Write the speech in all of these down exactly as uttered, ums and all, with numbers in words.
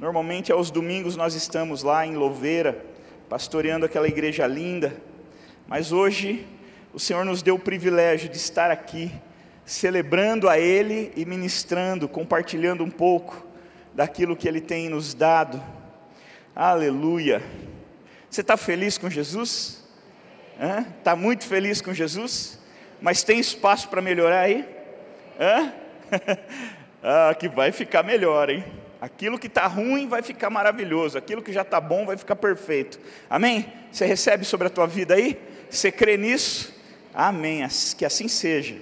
Normalmente aos domingos nós estamos lá em Louveira, pastoreando aquela igreja linda, mas hoje o Senhor nos deu o privilégio de estar aqui, celebrando a Ele e ministrando, compartilhando um pouco daquilo que Ele tem nos dado. Aleluia! Você está feliz com Jesus? Hã? Está muito feliz com Jesus? Mas tem espaço para melhorar aí? Hã? Ah, que vai ficar melhor, hein? Aquilo que está ruim vai ficar maravilhoso, aquilo que já está bom vai ficar perfeito. Amém? Você recebe sobre a tua vida aí? Você crê nisso? Amém, que assim seja.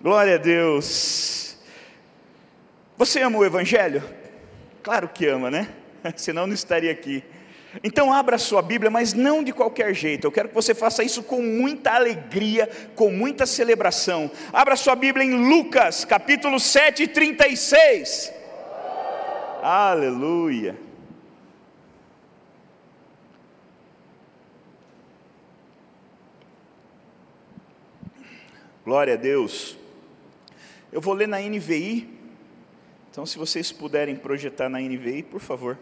Glória a Deus. Você ama o Evangelho? Claro que ama, né? Senão não estaria aqui. Então abra a sua Bíblia, mas não de qualquer jeito. Eu quero que você faça isso com muita alegria, com muita celebração. Abra a sua Bíblia em Lucas, capítulo sete, trinta e seis. Aleluia. Glória a Deus. Eu vou ler na N V I. Então, se vocês puderem projetar na N V I, por favor.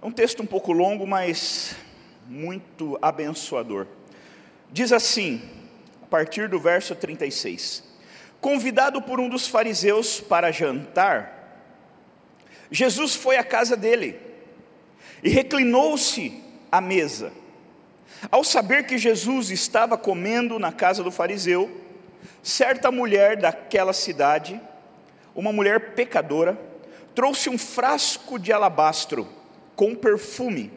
É um texto um pouco longo, mas muito abençoador. Diz assim, a partir do verso trinta e seis: Convidado por um dos fariseus para jantar, Jesus foi à casa dele e reclinou-se à mesa. Ao saber que Jesus estava comendo na casa do fariseu, certa mulher daquela cidade, uma mulher pecadora, trouxe um frasco de alabastro com perfume,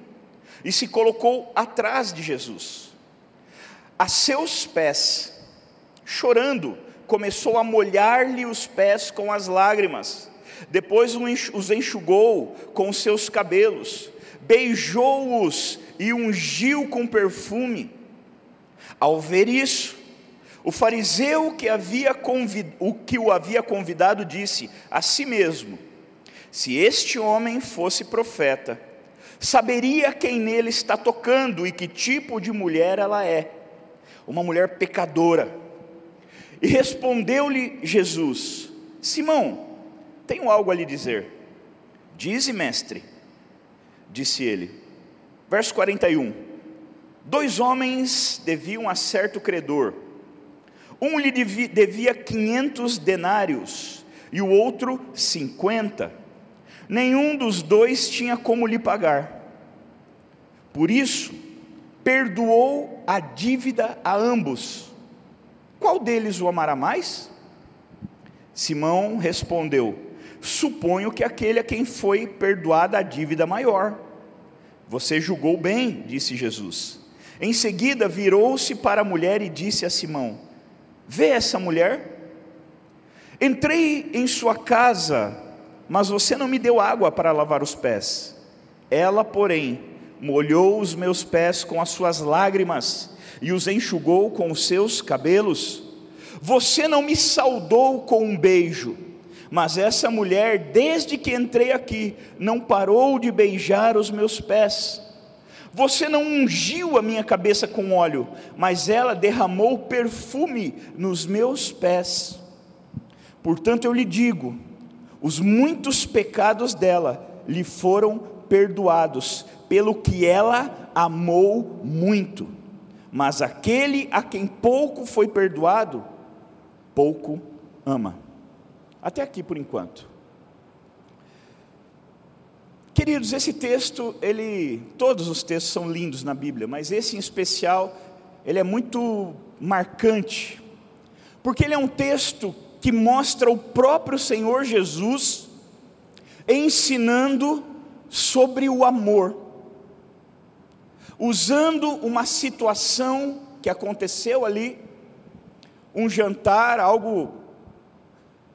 e se colocou atrás de Jesus. A seus pés, chorando, começou a molhar-lhe os pés com as lágrimas, depois os enxugou com os seus cabelos, beijou-os e ungiu com perfume. Ao ver isso, o fariseu que, havia convid... o que o havia convidado disse a si mesmo: se este homem fosse profeta, saberia quem nele está tocando e que tipo de mulher ela é, uma mulher pecadora. E respondeu-lhe Jesus: Simão, tenho algo a lhe dizer. Dize, mestre, disse ele. Verso quarenta e um: Dois homens deviam a certo credor, um lhe devia quinhentos denários e o outro cinquenta. Nenhum dos dois tinha como lhe pagar. Por isso, perdoou a dívida a ambos. Qual deles o amará mais? Simão respondeu: Suponho que aquele a quem foi perdoada a dívida maior. Você julgou bem, disse Jesus. Em seguida, virou-se para a mulher e disse a Simão: Vê essa mulher? Entrei em sua casa, mas você não me deu água para lavar os pés. Ela, porém, molhou os meus pés com as suas lágrimas e os enxugou com os seus cabelos. Você não me saudou com um beijo, mas essa mulher, desde que entrei aqui, não parou de beijar os meus pés. Você não ungiu a minha cabeça com óleo, mas ela derramou perfume nos meus pés. Portanto, eu lhe digo: os muitos pecados dela lhe foram perdoados, pelo que ela amou muito. Mas aquele a quem pouco foi perdoado, pouco ama. Até aqui por enquanto. Queridos, esse texto, ele, todos os textos são lindos na Bíblia, mas esse em especial, ele é muito marcante, porque ele é um texto que mostra o próprio Senhor Jesus ensinando sobre o amor, usando uma situação que aconteceu ali, um jantar, algo,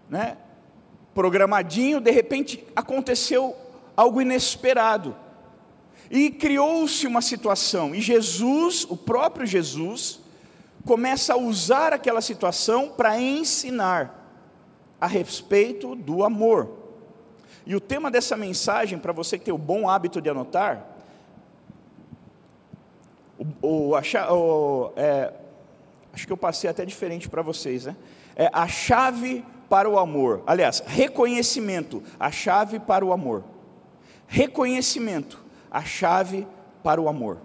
né, programadinho. De repente aconteceu algo inesperado, e criou-se uma situação, e Jesus, o próprio Jesus, começa a usar aquela situação para ensinar a respeito do amor. E o tema dessa mensagem, para você que tem o bom hábito de anotar, o, o, achar, o, é, acho que eu passei até diferente para vocês, né? É a chave para o amor, aliás, reconhecimento, a chave para o amor. reconhecimento, a chave para o amor.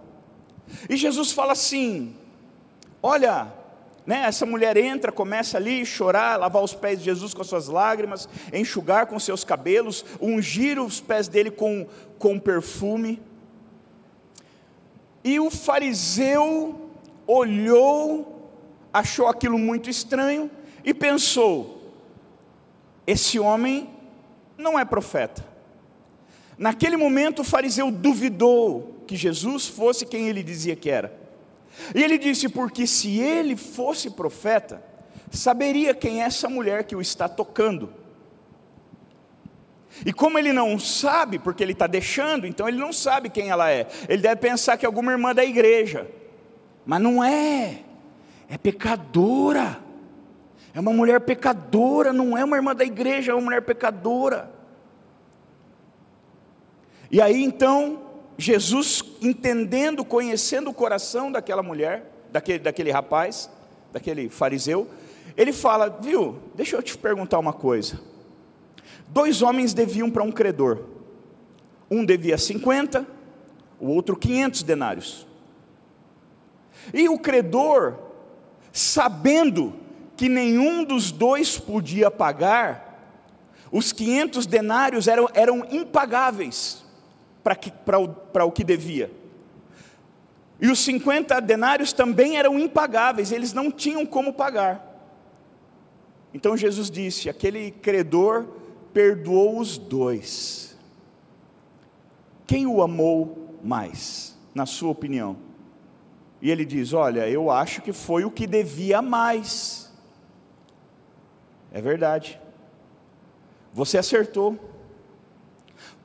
E Jesus fala assim, olha, né, essa mulher entra, começa ali chorar, lavar os pés de Jesus com as suas lágrimas, enxugar com seus cabelos, ungir os pés dele com, com perfume, e o fariseu olhou, achou aquilo muito estranho, e pensou, esse homem não é profeta. Naquele momento o fariseu duvidou que Jesus fosse quem ele dizia que era, e ele disse, porque se ele fosse profeta, saberia quem é essa mulher que o está tocando, e como ele não sabe, porque ele está deixando, então ele não sabe quem ela é, ele deve pensar que é alguma irmã da igreja, mas não é, é pecadora, é uma mulher pecadora, não é uma irmã da igreja, é uma mulher pecadora. E aí então, Jesus, entendendo, conhecendo o coração daquela mulher, daquele, daquele rapaz, daquele fariseu, ele fala, viu, deixa eu te perguntar uma coisa, dois homens deviam para um credor, um devia cinquenta, o outro quinhentos denários, e o credor, sabendo que nenhum dos dois podia pagar, os quinhentos denários eram, eram impagáveis, para, que, para, o, para o que devia, e os cinquenta denários também eram impagáveis, eles não tinham como pagar. Então Jesus disse, aquele credor perdoou os dois, quem o amou mais, na sua opinião? E ele diz, olha, eu acho que foi o que devia mais. É verdade, você acertou,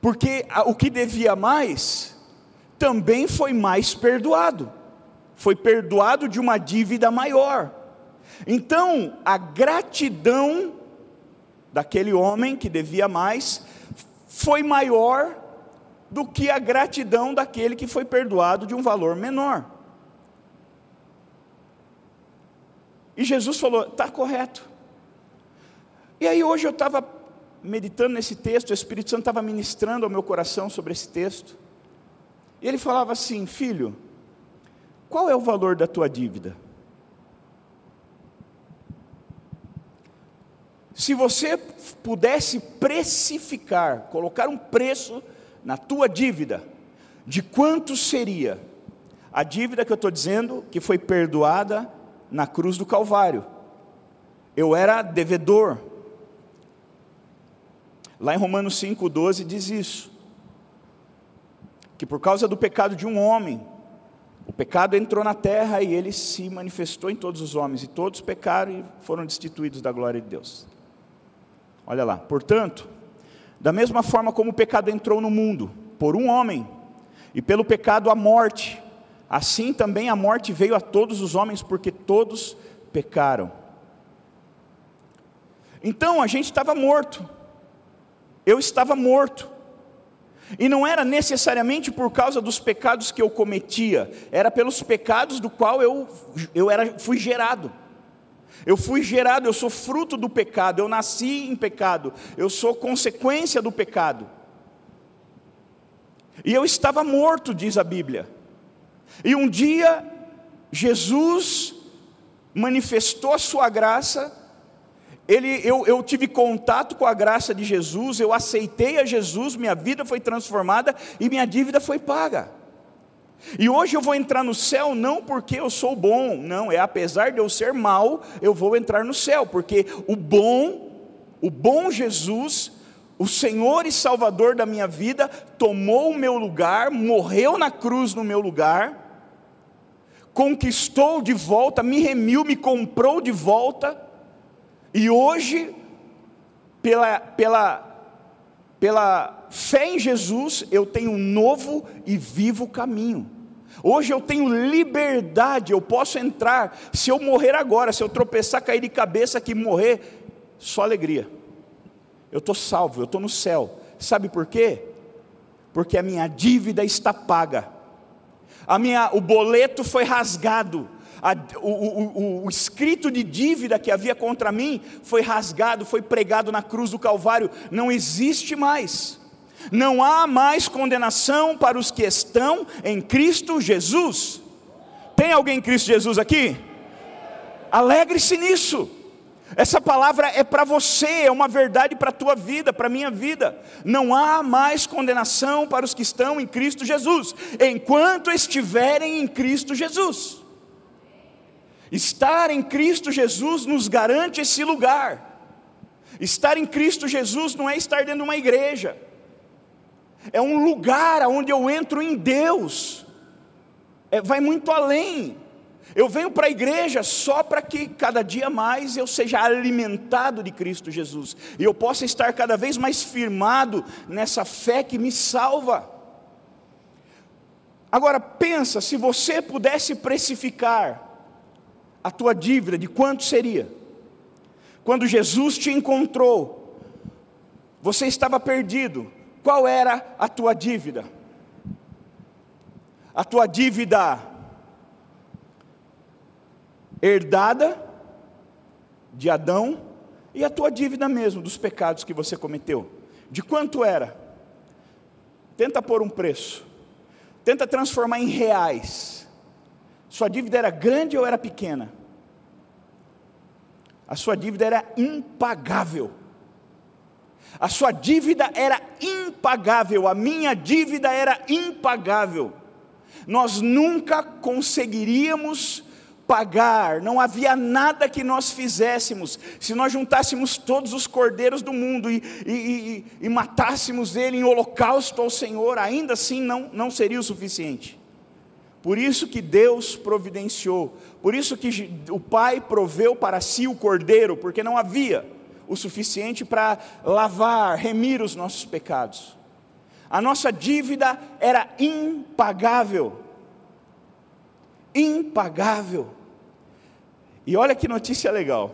porque o que devia mais, também foi mais perdoado, foi perdoado de uma dívida maior. Então a gratidão daquele homem que devia mais, foi maior do que a gratidão daquele que foi perdoado de um valor menor. E Jesus falou, está correto. E aí hoje eu estava meditando nesse texto, o Espírito Santo estava ministrando ao meu coração sobre esse texto, e ele falava assim, filho, qual é o valor da tua dívida? Se você pudesse precificar, colocar um preço na tua dívida, de quanto seria a dívida que eu estou dizendo, que foi perdoada na cruz do Calvário? Eu era devedor. Lá em Romanos cinco, doze diz isso, que por causa do pecado de um homem, o pecado entrou na terra e ele se manifestou em todos os homens, e todos pecaram e foram destituídos da glória de Deus. Olha lá, portanto, da mesma forma como o pecado entrou no mundo, por um homem, e pelo pecado a morte, assim também a morte veio a todos os homens, porque todos pecaram. Então a gente estava morto, eu estava morto, e não era necessariamente por causa dos pecados que eu cometia, era pelos pecados do qual eu, eu era, fui gerado, eu fui gerado, eu sou fruto do pecado, eu nasci em pecado, eu sou consequência do pecado, e eu estava morto, diz a Bíblia, e um dia Jesus manifestou a sua graça. Ele, eu, eu tive contato com a graça de Jesus, eu aceitei a Jesus, minha vida foi transformada e minha dívida foi paga. E hoje eu vou entrar no céu não porque eu sou bom, não, é apesar de eu ser mau, eu vou entrar no céu, porque o bom, o bom Jesus, o Senhor e Salvador da minha vida, tomou o meu lugar, morreu na cruz no meu lugar, conquistou de volta, me remiu, me comprou de volta. E hoje, pela, pela, pela fé em Jesus, eu tenho um novo e vivo caminho. Hoje eu tenho liberdade, eu posso entrar. Se eu morrer agora, se eu tropeçar, cair de cabeça aqui e morrer, só alegria. Eu estou salvo, eu estou no céu. Sabe por quê? Porque a minha dívida está paga. A minha, o boleto foi rasgado. A, o, o, o escrito de dívida que havia contra mim, foi rasgado, foi pregado na cruz do Calvário, não existe mais. Não há mais condenação para os que estão em Cristo Jesus. Tem alguém em Cristo Jesus aqui? Alegre-se nisso. Essa palavra é para você, é uma verdade para a tua vida, para a minha vida. Não há mais condenação para os que estão em Cristo Jesus, enquanto estiverem em Cristo Jesus. Estar em Cristo Jesus nos garante esse lugar. Estar em Cristo Jesus não é estar dentro de uma igreja. É um lugar onde eu entro em Deus. É, vai muito além. Eu venho para a igreja só para que cada dia mais eu seja alimentado de Cristo Jesus. E eu possa estar cada vez mais firmado nessa fé que me salva. Agora pensa, se você pudesse precificar a tua dívida, de quanto seria? Quando Jesus te encontrou, você estava perdido. Qual era a tua dívida? A tua dívida herdada de Adão e a tua dívida mesmo dos pecados que você cometeu. De quanto era? Tenta pôr um preço. Tenta transformar em reais. Sua dívida era grande ou era pequena? A sua dívida era impagável. A sua dívida era impagável, a minha dívida era impagável. Nós nunca conseguiríamos pagar, não havia nada que nós fizéssemos. Se nós juntássemos todos os cordeiros do mundo e, e, e, e matássemos ele em holocausto ao Senhor, ainda assim não, não seria o suficiente. Por isso que Deus providenciou, por isso que o Pai proveu para si o cordeiro, porque não havia o suficiente para lavar, remir os nossos pecados. A nossa dívida era impagável, impagável. E olha que notícia legal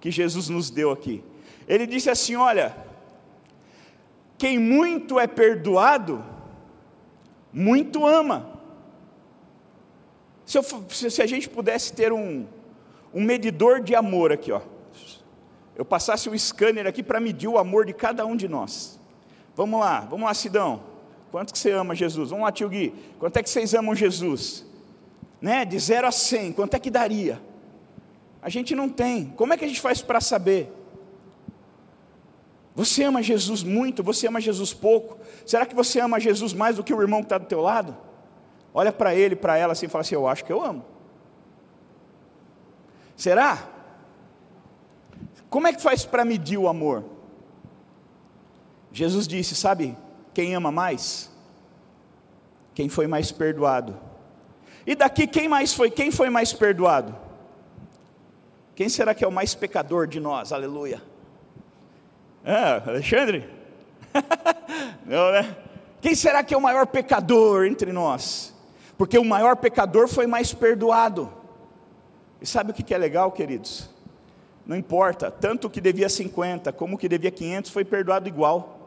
que Jesus nos deu aqui. Ele disse assim: olha, quem muito é perdoado, muito ama. Se, eu, se a gente pudesse ter um, um medidor de amor aqui, ó. Eu passasse um scanner aqui para medir o amor de cada um de nós. Vamos lá, vamos lá, Sidão. Quanto que você ama Jesus? Vamos lá, tio Gui. Quanto é que vocês amam Jesus? Né? De zero a cem, quanto é que daria? A gente não tem. Como é que a gente faz para saber? Você ama Jesus muito? Você ama Jesus pouco? Será que você ama Jesus mais do que o irmão que está do teu lado? Olha para ele, para ela assim e fala assim: eu acho que eu amo. Será? Como é que faz para medir o amor? Jesus disse, sabe quem ama mais? Quem foi mais perdoado. E daqui quem mais foi? Quem foi mais perdoado? Quem será que é o mais pecador de nós? Aleluia. Ah, Alexandre? Não, né? Quem será que é o maior pecador entre nós? Porque o maior pecador foi mais perdoado. E sabe o que é legal, queridos? Não importa, tanto o que devia cinquenta, como o que devia quinhentos, foi perdoado igual.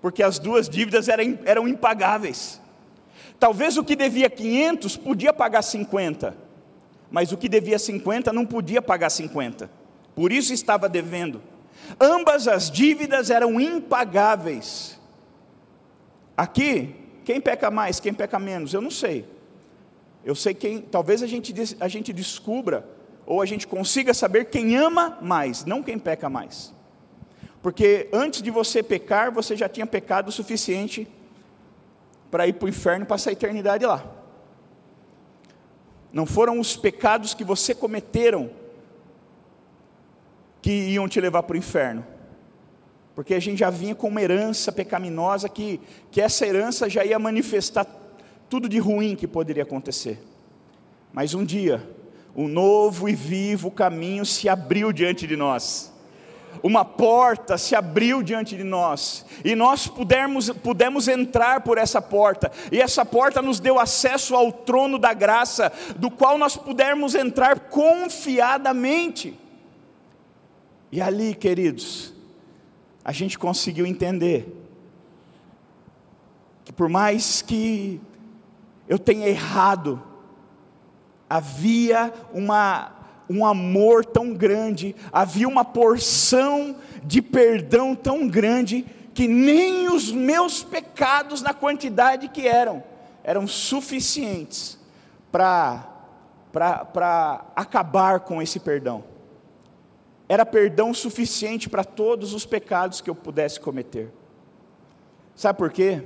Porque as duas dívidas eram, eram impagáveis. Talvez o que devia quinhentos podia pagar cinquenta, mas o que devia cinquenta não podia pagar cinquenta. Por isso estava devendo. Ambas as dívidas eram impagáveis. Aqui, quem peca mais, quem peca menos, eu não sei. Eu sei quem, talvez a gente, a gente descubra, ou a gente consiga saber quem ama mais, não quem peca mais. Porque antes de você pecar, você já tinha pecado o suficiente para ir para o inferno, passar a eternidade lá. Não foram os pecados que você cometeram que iam te levar para o inferno. Porque a gente já vinha com uma herança pecaminosa, que, que essa herança já ia manifestar tudo de ruim que poderia acontecer. Mas um dia, um novo e vivo caminho se abriu diante de nós, uma porta se abriu diante de nós, e nós pudermos, pudemos entrar por essa porta, e essa porta nos deu acesso ao trono da graça, do qual nós pudermos entrar confiadamente. E ali, queridos, a gente conseguiu entender que por mais que eu tenha errado, havia uma, um amor tão grande, havia uma porção de perdão tão grande, que nem os meus pecados na quantidade que eram, eram suficientes para para acabar com esse perdão. Era perdão suficiente para todos os pecados que eu pudesse cometer. Sabe por quê?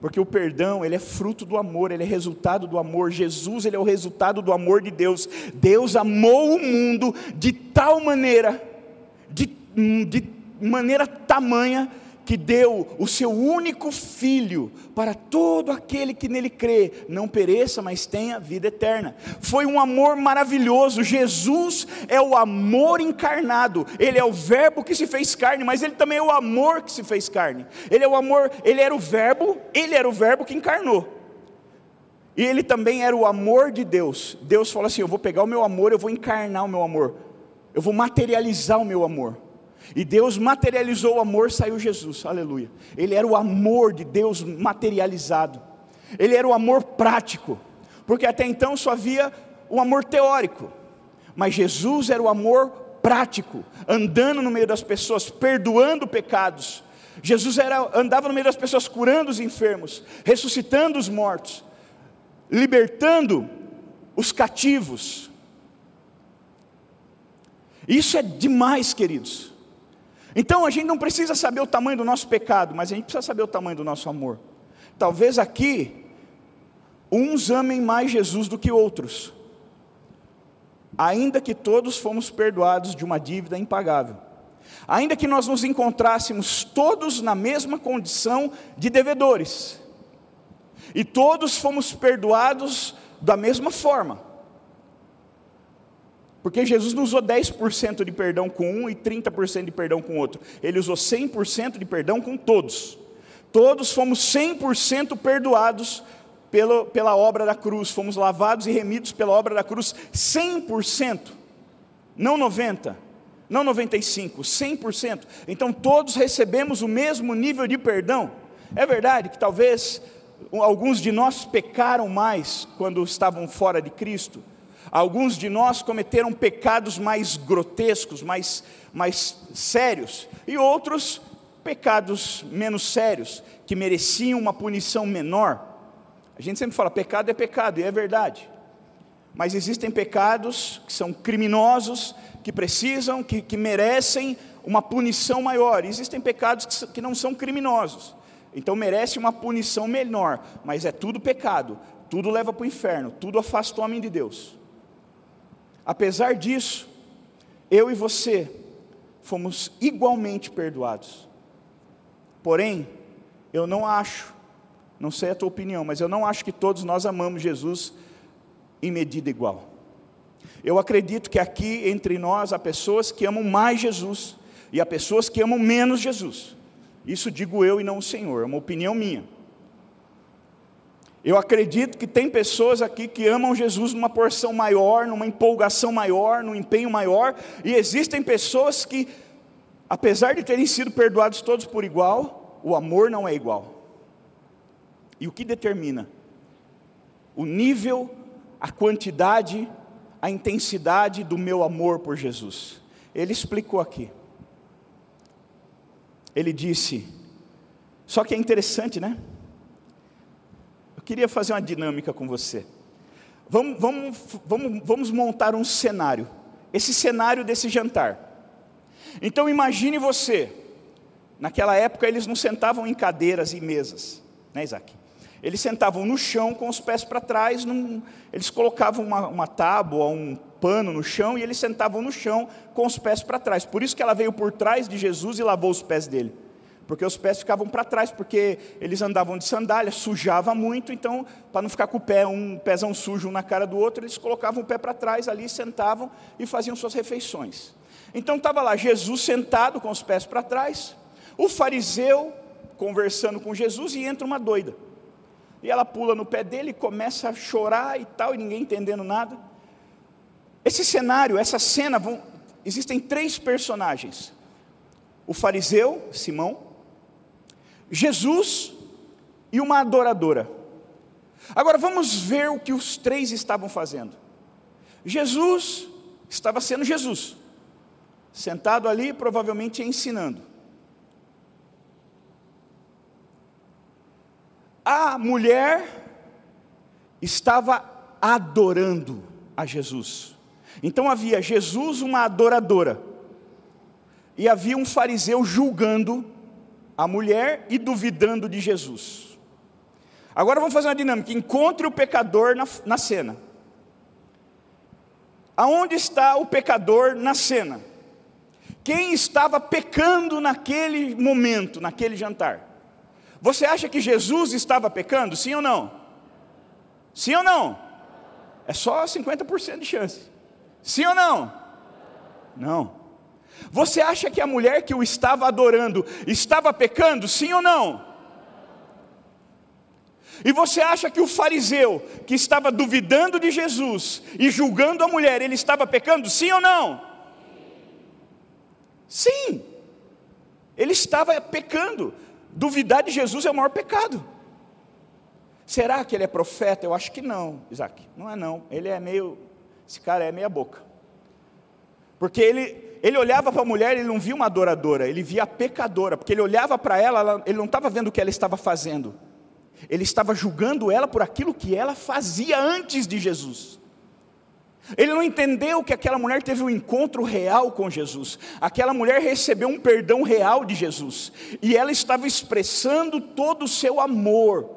Porque o perdão, ele é fruto do amor, ele é resultado do amor. Jesus, ele é o resultado do amor de Deus. Deus amou o mundo de tal maneira, de, de maneira tamanha, que deu o seu único filho para todo aquele que nele crê, não pereça, mas tenha vida eterna. Foi um amor maravilhoso. Jesus é o amor encarnado, ele é o verbo que se fez carne, mas ele também é o amor que se fez carne, ele é o amor, ele era o verbo, ele era o verbo que encarnou, e ele também era o amor de Deus. Deus falou assim: eu vou pegar o meu amor, eu vou encarnar o meu amor, eu vou materializar o meu amor. E Deus materializou o amor, saiu Jesus, aleluia. Ele era o amor de Deus materializado, ele era o amor prático, porque até então só havia o amor teórico, mas Jesus era o amor prático, andando no meio das pessoas, perdoando pecados. Jesus era, andava no meio das pessoas, curando os enfermos, ressuscitando os mortos, libertando os cativos. Isso é demais, queridos. Então a gente não precisa saber o tamanho do nosso pecado, mas a gente precisa saber o tamanho do nosso amor. Talvez aqui, uns amem mais Jesus do que outros, ainda que todos fomos perdoados de uma dívida impagável, ainda que nós nos encontrássemos todos na mesma condição de devedores, e todos fomos perdoados da mesma forma, porque Jesus não usou dez por cento de perdão com um e trinta por cento de perdão com o outro, ele usou cem por cento de perdão com todos. Todos fomos cem por cento perdoados pelo, pela obra da cruz, fomos lavados e remidos pela obra da cruz, cem por cento, não noventa por cento, não noventa e cinco por cento, cem por cento, então todos recebemos o mesmo nível de perdão. É verdade que talvez alguns de nós pecaram mais quando estavam fora de Cristo, alguns de nós cometeram pecados mais grotescos, mais, mais sérios, e outros pecados menos sérios, que mereciam uma punição menor. A gente sempre fala, pecado é pecado, e é verdade, mas existem pecados que são criminosos, que precisam, que, que merecem uma punição maior, e existem pecados que, que não são criminosos, então merece uma punição menor, mas é tudo pecado, tudo leva para o inferno, tudo afasta o homem de Deus. Apesar disso, eu e você fomos igualmente perdoados. Porém, eu não acho, não sei a tua opinião, mas eu não acho que todos nós amamos Jesus em medida igual. Eu acredito que aqui entre nós há pessoas que amam mais Jesus e há pessoas que amam menos Jesus. Isso digo eu e não o Senhor, é uma opinião minha. Eu acredito que tem pessoas aqui que amam Jesus numa porção maior, numa empolgação maior, num empenho maior, e existem pessoas que, apesar de terem sido perdoados todos por igual, o amor não é igual. E o que determina? O nível, a quantidade, a intensidade do meu amor por Jesus. Ele explicou aqui. Ele disse, só que é interessante, né? Queria fazer uma dinâmica com você. Vamos, vamos, vamos, vamos montar um cenário. Esse cenário desse jantar. Então imagine você. Naquela época eles não sentavam em cadeiras e mesas, né, Isaac? Eles sentavam no chão com os pés para trás. Num, eles colocavam uma, uma tábua, um pano no chão, e eles sentavam no chão com os pés para trás. Por isso que ela veio por trás de Jesus e lavou os pés dele, porque os pés ficavam para trás, porque eles andavam de sandália, sujava muito, então para não ficar com o pé, um pezão sujo um na cara do outro, eles colocavam o pé para trás ali, sentavam e faziam suas refeições. Então estava lá Jesus sentado com os pés para trás, o fariseu conversando com Jesus, e entra uma doida, e ela pula no pé dele e começa a chorar e tal, e ninguém entendendo nada. Esse cenário, essa cena, vão, existem três personagens: o fariseu, Simão, Jesus e uma adoradora. Agora vamos ver o que os três estavam fazendo. Jesus estava sendo Jesus, sentado ali, provavelmente ensinando. a mulher estava adorando a Jesus. Então havia Jesus, uma adoradora, e havia um fariseu julgando a mulher e duvidando de Jesus. Agora vamos fazer uma dinâmica: encontre o pecador na, na cena. Aonde está o pecador na cena? Quem estava pecando naquele momento, naquele jantar? Você acha que Jesus estava pecando? Sim ou não? Sim ou não? É só cinquenta por cento de chance. Sim ou não? Não. Você acha que a mulher que o estava adorando estava pecando? Sim ou não? E você acha que o fariseu que estava duvidando de Jesus e julgando a mulher, ele estava pecando? Sim ou não? Sim. Ele estava pecando. Duvidar de Jesus é o maior pecado. Será que ele é profeta? Eu acho que não, Isaac. Não é não. Ele é meio... Esse cara é meia boca. Porque ele, ele olhava para a mulher, ele não via uma adoradora, ele via a pecadora. Porque ele olhava para ela, ele não estava vendo o que ela estava fazendo. Ele estava julgando ela por aquilo que ela fazia antes de Jesus. Ele não entendeu que aquela mulher teve um encontro real com Jesus. Aquela mulher recebeu um perdão real de Jesus. E ela estava expressando todo o seu amor.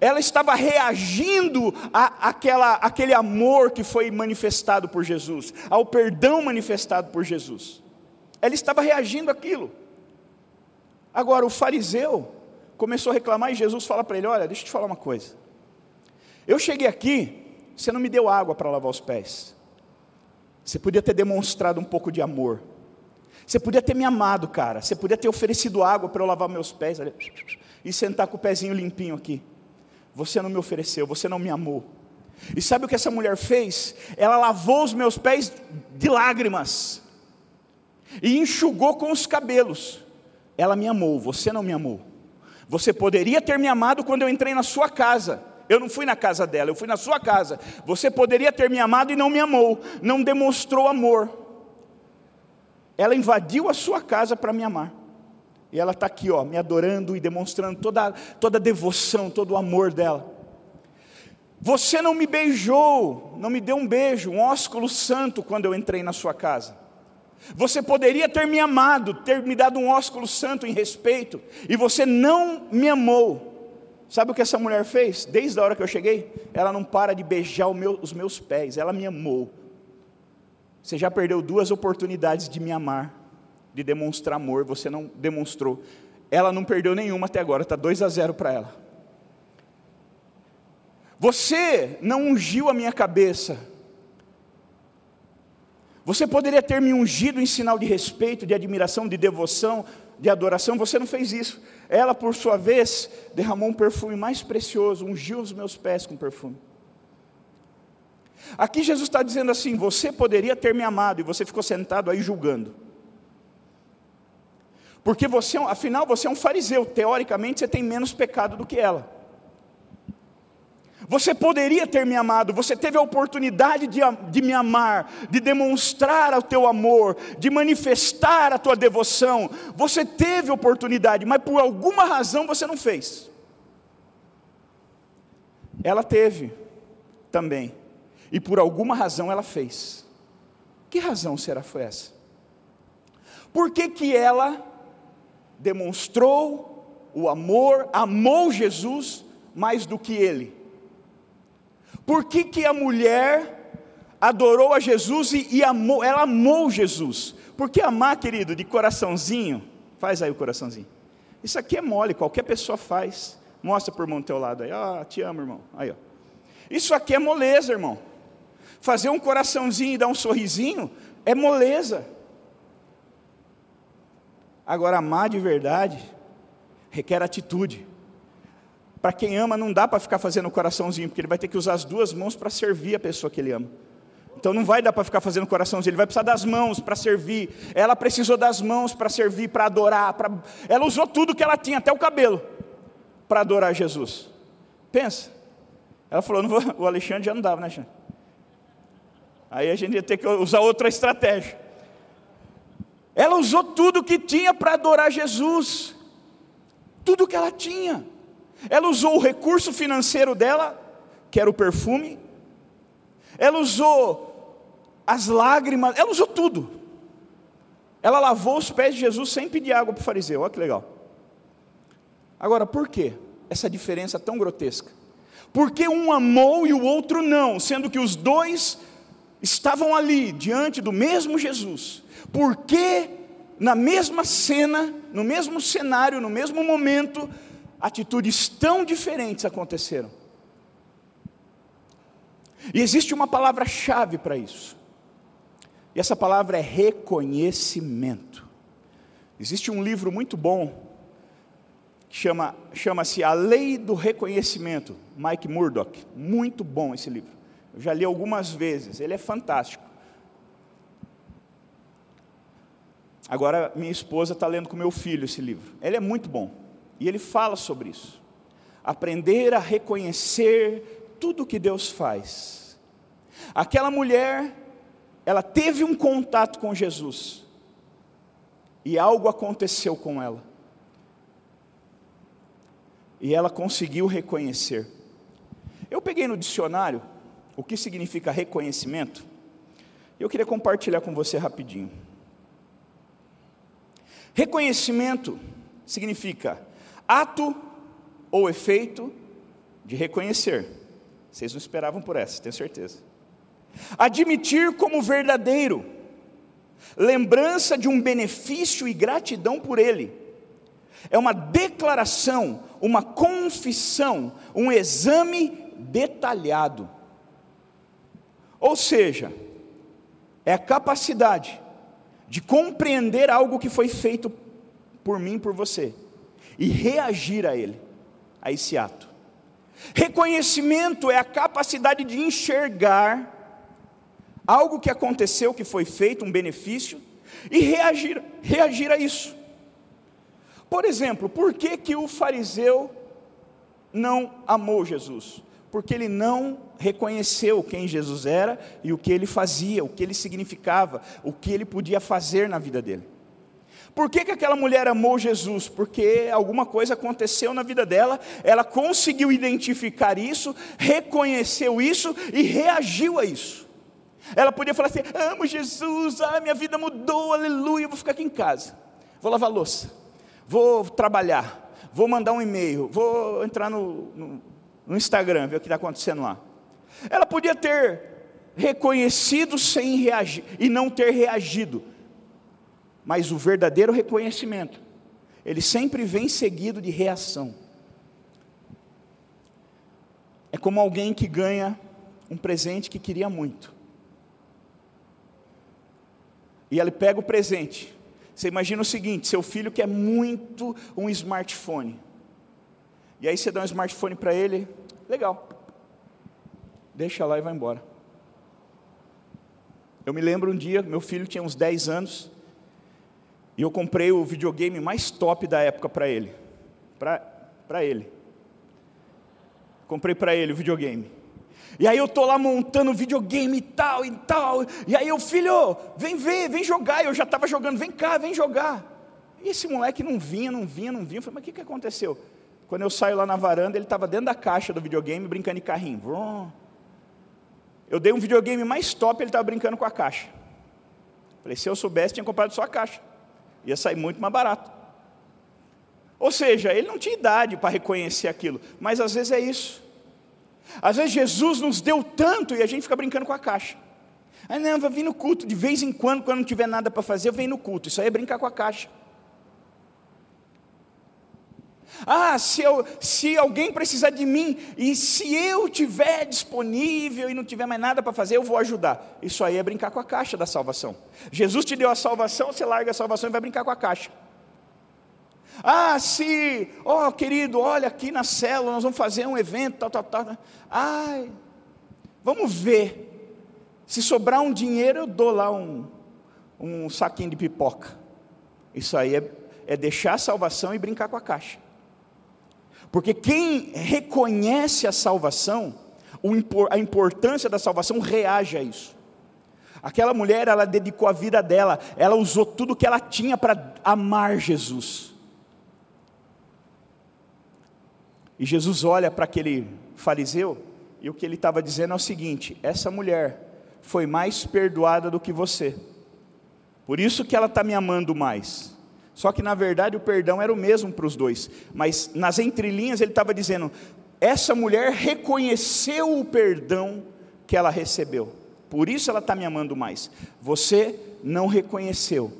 Ela estava reagindo a aquela, aquele amor que foi manifestado por Jesus, ao perdão manifestado por Jesus. Ela estava reagindo àquilo. Agora, o fariseu começou a reclamar e Jesus fala para ele: olha, deixa eu te falar uma coisa. Eu cheguei aqui, você não me deu água para lavar os pés. Você podia ter demonstrado um pouco de amor. Você podia ter me amado, cara. Você podia ter oferecido água para eu lavar meus pés e sentar com o pezinho limpinho aqui. Você não me ofereceu, você não me amou. E sabe o que essa mulher fez? Ela lavou os meus pés de lágrimas e enxugou com os cabelos. Ela me amou, você não me amou. Você poderia ter me amado quando eu entrei na sua casa. Eu não fui na casa dela, eu fui na sua casa. Você poderia ter me amado e não me amou, não demonstrou amor. Ela invadiu a sua casa para me amar. E ela está aqui, ó, me adorando e demonstrando toda, toda a devoção, todo o amor dela. Você não me beijou, não me deu um beijo, um ósculo santo quando eu entrei na sua casa. Você poderia ter me amado, ter me dado um ósculo santo em respeito, e você não me amou. Sabe o que essa mulher fez? Desde a hora que eu cheguei, ela não para de beijar o meu, os meus pés. Ela me amou. Você já perdeu duas oportunidades de me amar, de demonstrar amor, você não demonstrou. Ela não perdeu nenhuma até agora, está dois a zero para ela. Você não ungiu a minha cabeça. Você poderia ter me ungido em sinal de respeito, de admiração, de devoção, de adoração, você não fez isso. Ela, por sua vez, derramou um perfume mais precioso, ungiu os meus pés com perfume. Aqui Jesus está dizendo assim: você poderia ter me amado, e você ficou sentado aí julgando. Porque você, afinal, você é um fariseu, teoricamente você tem menos pecado do que ela. Você poderia ter me amado, você teve a oportunidade de, de me amar, de demonstrar o teu amor, de manifestar a tua devoção. Você teve oportunidade, mas por alguma razão você não fez. Ela teve também, e por alguma razão ela fez. Que razão será foi essa? Por que que ela demonstrou o amor, amou Jesus mais do que ele? Por que que a mulher adorou a Jesus e, e amou, ela amou Jesus? Porque amar, querido, de coraçãozinho, faz aí o coraçãozinho. Isso aqui é mole, qualquer pessoa faz. Mostra para o irmão do teu lado aí, ah, te amo, irmão. Aí, ó. Isso aqui é moleza, irmão. Fazer um coraçãozinho e dar um sorrisinho é moleza. Agora, amar de verdade requer atitude. Para quem ama não dá para ficar fazendo o coraçãozinho, porque ele vai ter que usar as duas mãos para servir a pessoa que ele ama. Então não vai dar para ficar fazendo o coraçãozinho, ele vai precisar das mãos para servir. Ela precisou das mãos para servir, para adorar, pra... ela usou tudo que ela tinha, até o cabelo, para adorar Jesus. Pensa, ela falou, não vou... o Alexandre já não dava, né, Alexandre? Aí a gente ia ter que usar outra estratégia. Ela usou tudo que tinha para adorar Jesus, tudo que ela tinha. Ela usou o recurso financeiro dela, que era o perfume. Ela usou as lágrimas, ela usou tudo. Ela lavou os pés de Jesus sem pedir água para o fariseu, olha que legal. Agora, por que essa diferença tão grotesca? Por que um amou e o outro não, sendo que os dois estavam ali, diante do mesmo Jesus? Por que na mesma cena, no mesmo cenário, no mesmo momento, atitudes tão diferentes aconteceram? E existe uma palavra-chave para isso, e essa palavra é reconhecimento. Existe um livro muito bom, que chama, chama-se A Lei do Reconhecimento, Mike Murdock, muito bom esse livro, eu já li algumas vezes, ele é fantástico. Agora minha esposa está lendo com meu filho esse livro, ele é muito bom, e ele fala sobre isso, aprender a reconhecer tudo que Deus faz. Aquela mulher, ela teve um contato com Jesus, e algo aconteceu com ela, e ela conseguiu reconhecer. Eu peguei no dicionário o que significa reconhecimento, e eu queria compartilhar com você rapidinho. Reconhecimento significa ato ou efeito de reconhecer. Vocês não esperavam por essa, tenho certeza. Admitir como verdadeiro, lembrança de um benefício e gratidão por ele, é uma declaração, uma confissão, um exame detalhado. Ou seja, é a capacidade de compreender algo que foi feito por mim, por você, e reagir a ele, a esse ato. Reconhecimento é a capacidade de enxergar algo que aconteceu, que foi feito, um benefício, e reagir, reagir a isso. Por exemplo, por que que o fariseu não amou Jesus? Porque ele não reconheceu quem Jesus era e o que ele fazia, o que ele significava, o que ele podia fazer na vida dele. Por que que aquela mulher amou Jesus? Porque alguma coisa aconteceu na vida dela, ela conseguiu identificar isso, reconheceu isso e reagiu a isso. Ela podia falar assim: amo Jesus, ah, minha vida mudou, aleluia, vou ficar aqui em casa, vou lavar louça, vou trabalhar, vou mandar um e-mail, vou entrar no, no, no Instagram, ver o que está acontecendo lá. Ela podia ter reconhecido sem reagir, e não ter reagido. Mas o verdadeiro reconhecimento, ele sempre vem seguido de reação. É como alguém que ganha um presente que queria muito, e ele pega o presente. Você imagina o seguinte: seu filho quer muito um smartphone, e aí você dá um smartphone para ele, legal, deixa lá e vai embora. Eu me lembro um dia, meu filho tinha uns dez anos, e eu comprei o videogame mais top da época para ele, para para ele, comprei para ele o videogame, e aí eu estou lá montando o videogame e tal, e tal, e aí eu, filho, vem ver, vem jogar, eu já estava jogando, vem cá, vem jogar, e esse moleque não vinha, não vinha, não vinha. Eu falei: mas o que, que aconteceu? Quando eu saio lá na varanda, ele estava dentro da caixa do videogame, brincando de carrinho. Eu dei um videogame mais top, ele estava brincando com a caixa. Falei: se eu soubesse, tinha comprado só a caixa, ia sair muito mais barato. Ou seja, ele não tinha idade para reconhecer aquilo, mas às vezes é isso. Às vezes Jesus nos deu tanto, e a gente fica brincando com a caixa. Ah, não, vai vir no culto, de vez em quando, quando não tiver nada para fazer, eu venho no culto. Isso aí é brincar com a caixa. Ah, se, eu, se alguém precisar de mim, e se eu tiver disponível e não tiver mais nada para fazer, eu vou ajudar. Isso aí é brincar com a caixa da salvação. Jesus te deu a salvação, você larga a salvação e vai brincar com a caixa. Ah, se, ó, querido, olha, aqui na célula nós vamos fazer um evento, tal, tal, tal. Ai, vamos ver, se sobrar um dinheiro eu dou lá um, um saquinho de pipoca. Isso aí é, é deixar a salvação e brincar com a caixa. Porque quem reconhece a salvação, a importância da salvação, reage a isso. Aquela mulher, ela dedicou a vida dela, ela usou tudo que ela tinha para amar Jesus. E Jesus olha para aquele fariseu, e o que ele estava dizendo é o seguinte: essa mulher foi mais perdoada do que você, por isso que ela está me amando mais. Só que na verdade o perdão era o mesmo para os dois, mas nas entrelinhas ele estava dizendo: essa mulher reconheceu o perdão que ela recebeu, por isso ela está me amando mais, você não reconheceu.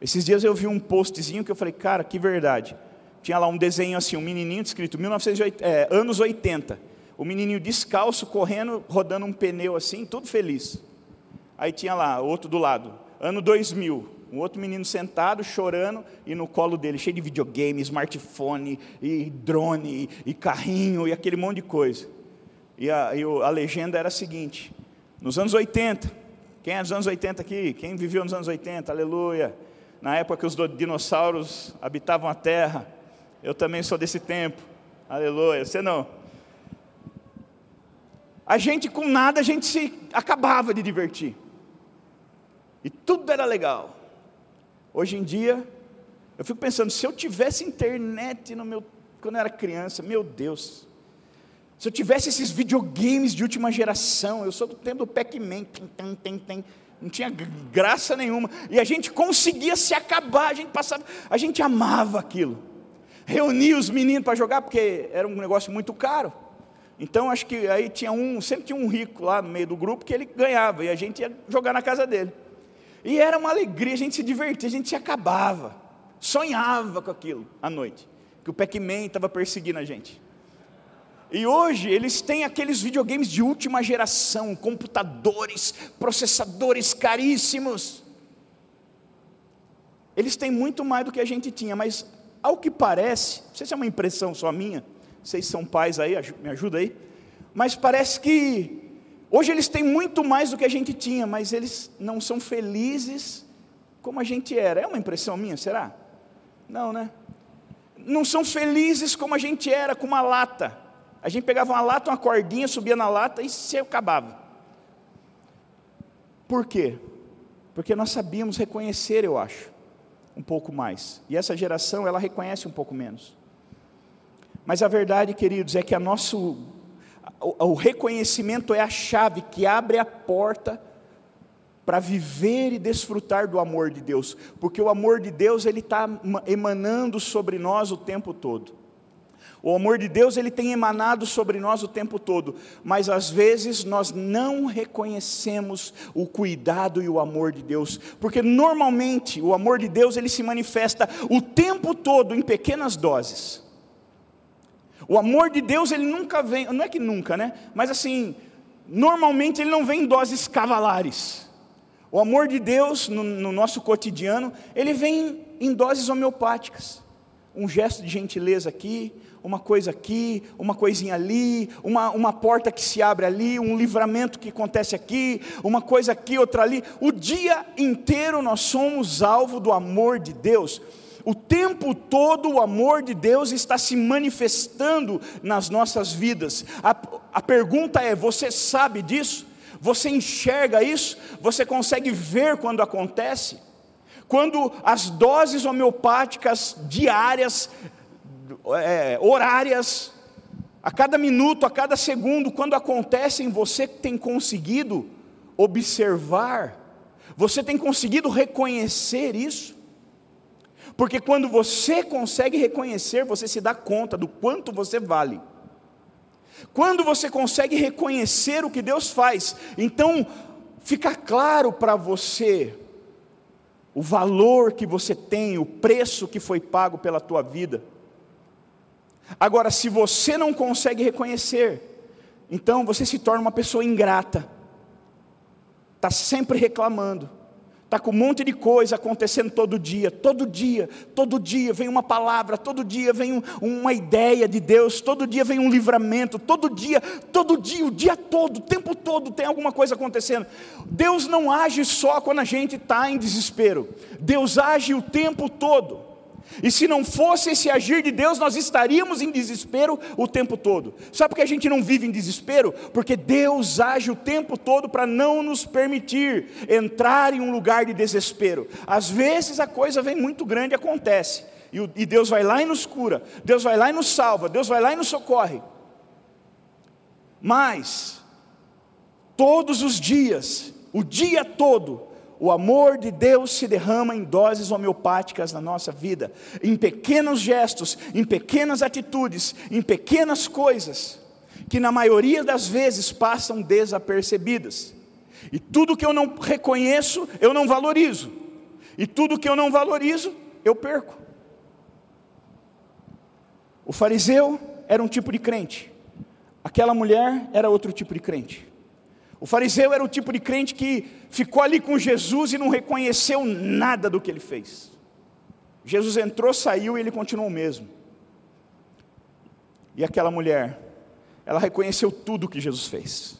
Esses dias eu vi um postzinho que eu falei, cara, que verdade. Tinha lá um desenho assim, um menininho escrito, mil novecentos e oitenta, é, anos oitenta, o menininho descalço, correndo, rodando um pneu assim, tudo feliz. Aí tinha lá, outro do lado, ano dois mil, um outro menino sentado, chorando, e no colo dele, cheio de videogame, smartphone, e drone, e, e carrinho, e aquele monte de coisa. E a, e a legenda era a seguinte: nos anos oitenta, quem é dos anos oitenta aqui? Quem viveu nos anos oitenta? Aleluia! Na época que os dinossauros habitavam a terra. Eu também sou desse tempo, aleluia, você não. A gente com nada, a gente se acabava de divertir, e tudo era legal. Hoje em dia, eu fico pensando, se eu tivesse internet no meu, quando eu era criança, meu Deus, se eu tivesse esses videogames de última geração, eu sou do tempo do Pac-Man, tem, tem, tem, não tinha graça nenhuma, e a gente conseguia se acabar, a gente passava, a gente amava aquilo. Reunia os meninos para jogar, porque era um negócio muito caro. Então acho que aí tinha um, sempre tinha um rico lá no meio do grupo que ele ganhava, e a gente ia jogar na casa dele. E era uma alegria, a gente se divertia, a gente se acabava, sonhava com aquilo à noite, que o Pac-Man estava perseguindo a gente. E hoje eles têm aqueles videogames de última geração, computadores, processadores caríssimos. Eles têm muito mais do que a gente tinha, mas ao que parece, não sei se é uma impressão só minha, vocês são pais aí, me ajuda aí, mas parece que hoje eles têm muito mais do que a gente tinha, mas eles não são felizes como a gente era. É uma impressão minha, será? Não, né? Não são felizes como a gente era, com uma lata. A gente pegava uma lata, uma cordinha, subia na lata e se acabava. Por quê? Porque nós sabíamos reconhecer, eu acho, um pouco mais, e essa geração ela reconhece um pouco menos. Mas a verdade, queridos, é que a nosso, o, o reconhecimento é a chave que abre a porta para viver e desfrutar do amor de Deus, porque o amor de Deus ele está emanando sobre nós o tempo todo. O amor de Deus ele tem emanado sobre nós o tempo todo, mas às vezes nós não reconhecemos o cuidado e o amor de Deus, porque normalmente o amor de Deus ele se manifesta o tempo todo em pequenas doses. O amor de Deus ele nunca vem, não é que nunca, né? Mas assim, normalmente ele não vem em doses cavalares. O amor de Deus no, no nosso cotidiano ele vem em doses homeopáticas. Um gesto de gentileza aqui, uma coisa aqui, uma coisinha ali, uma, uma porta que se abre ali, um livramento que acontece aqui, uma coisa aqui, outra ali. O dia inteiro nós somos alvo do amor de Deus. O tempo todo o amor de Deus está se manifestando nas nossas vidas. A, a pergunta é: você sabe disso? Você enxerga isso? Você consegue ver quando acontece? Quando as doses homeopáticas diárias, é, horárias, a cada minuto, a cada segundo, quando acontecem, você tem conseguido observar, você tem conseguido reconhecer isso? Porque quando você consegue reconhecer, você se dá conta do quanto você vale. Quando você consegue reconhecer o que Deus faz, então fica claro para você o valor que você tem, o preço que foi pago pela tua vida. Agora, se você não consegue reconhecer, então você se torna uma pessoa ingrata, está sempre reclamando, está com um monte de coisa acontecendo todo dia, todo dia, todo dia vem uma palavra, todo dia vem um, uma ideia de Deus, todo dia vem um livramento, todo dia, todo dia, o dia todo, o tempo todo tem alguma coisa acontecendo. Deus não age só quando a gente está em desespero, Deus age o tempo todo, e se não fosse esse agir de Deus, nós estaríamos em desespero o tempo todo. Sabe por que a gente não vive em desespero? Porque Deus age o tempo todo para não nos permitir entrar em um lugar de desespero. Às vezes a coisa vem muito grande e acontece, e, o, e Deus vai lá e nos cura, Deus vai lá e nos salva, Deus vai lá e nos socorre. Mas, todos os dias, o dia todo, o amor de Deus se derrama em doses homeopáticas na nossa vida, em pequenos gestos, em pequenas atitudes, em pequenas coisas, que na maioria das vezes passam desapercebidas. E tudo que eu não reconheço, eu não valorizo, e tudo que eu não valorizo, eu perco. O fariseu era um tipo de crente, aquela mulher era outro tipo de crente. O fariseu era o tipo de crente que ficou ali com Jesus e não reconheceu nada do que ele fez. Jesus entrou, saiu e ele continuou o mesmo. E aquela mulher, ela reconheceu tudo o que Jesus fez.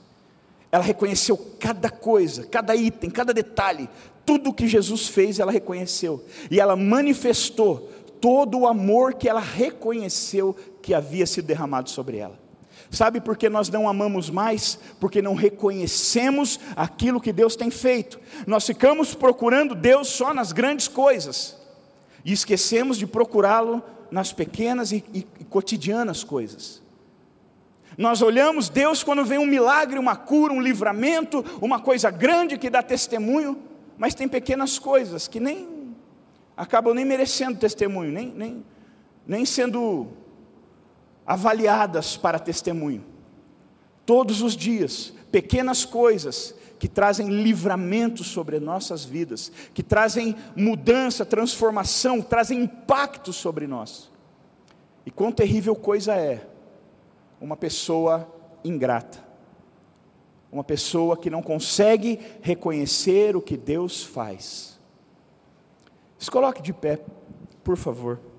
Ela reconheceu cada coisa, cada item, cada detalhe, tudo o que Jesus fez ela reconheceu. E ela manifestou todo o amor que ela reconheceu que havia sido derramado sobre ela. Sabe por que nós não amamos mais? Porque não reconhecemos aquilo que Deus tem feito. Nós ficamos procurando Deus só nas grandes coisas, e esquecemos de procurá-lo nas pequenas e, e, e cotidianas coisas. Nós olhamos Deus quando vem um milagre, uma cura, um livramento, uma coisa grande que dá testemunho, mas tem pequenas coisas que nem, acabam nem merecendo testemunho, nem, nem, nem sendo avaliadas para testemunho. Todos os dias, pequenas coisas que trazem livramento sobre nossas vidas, que trazem mudança, transformação, trazem impacto sobre nós. E quão terrível coisa é uma pessoa ingrata, uma pessoa que não consegue reconhecer o que Deus faz. Se coloque de pé, por favor.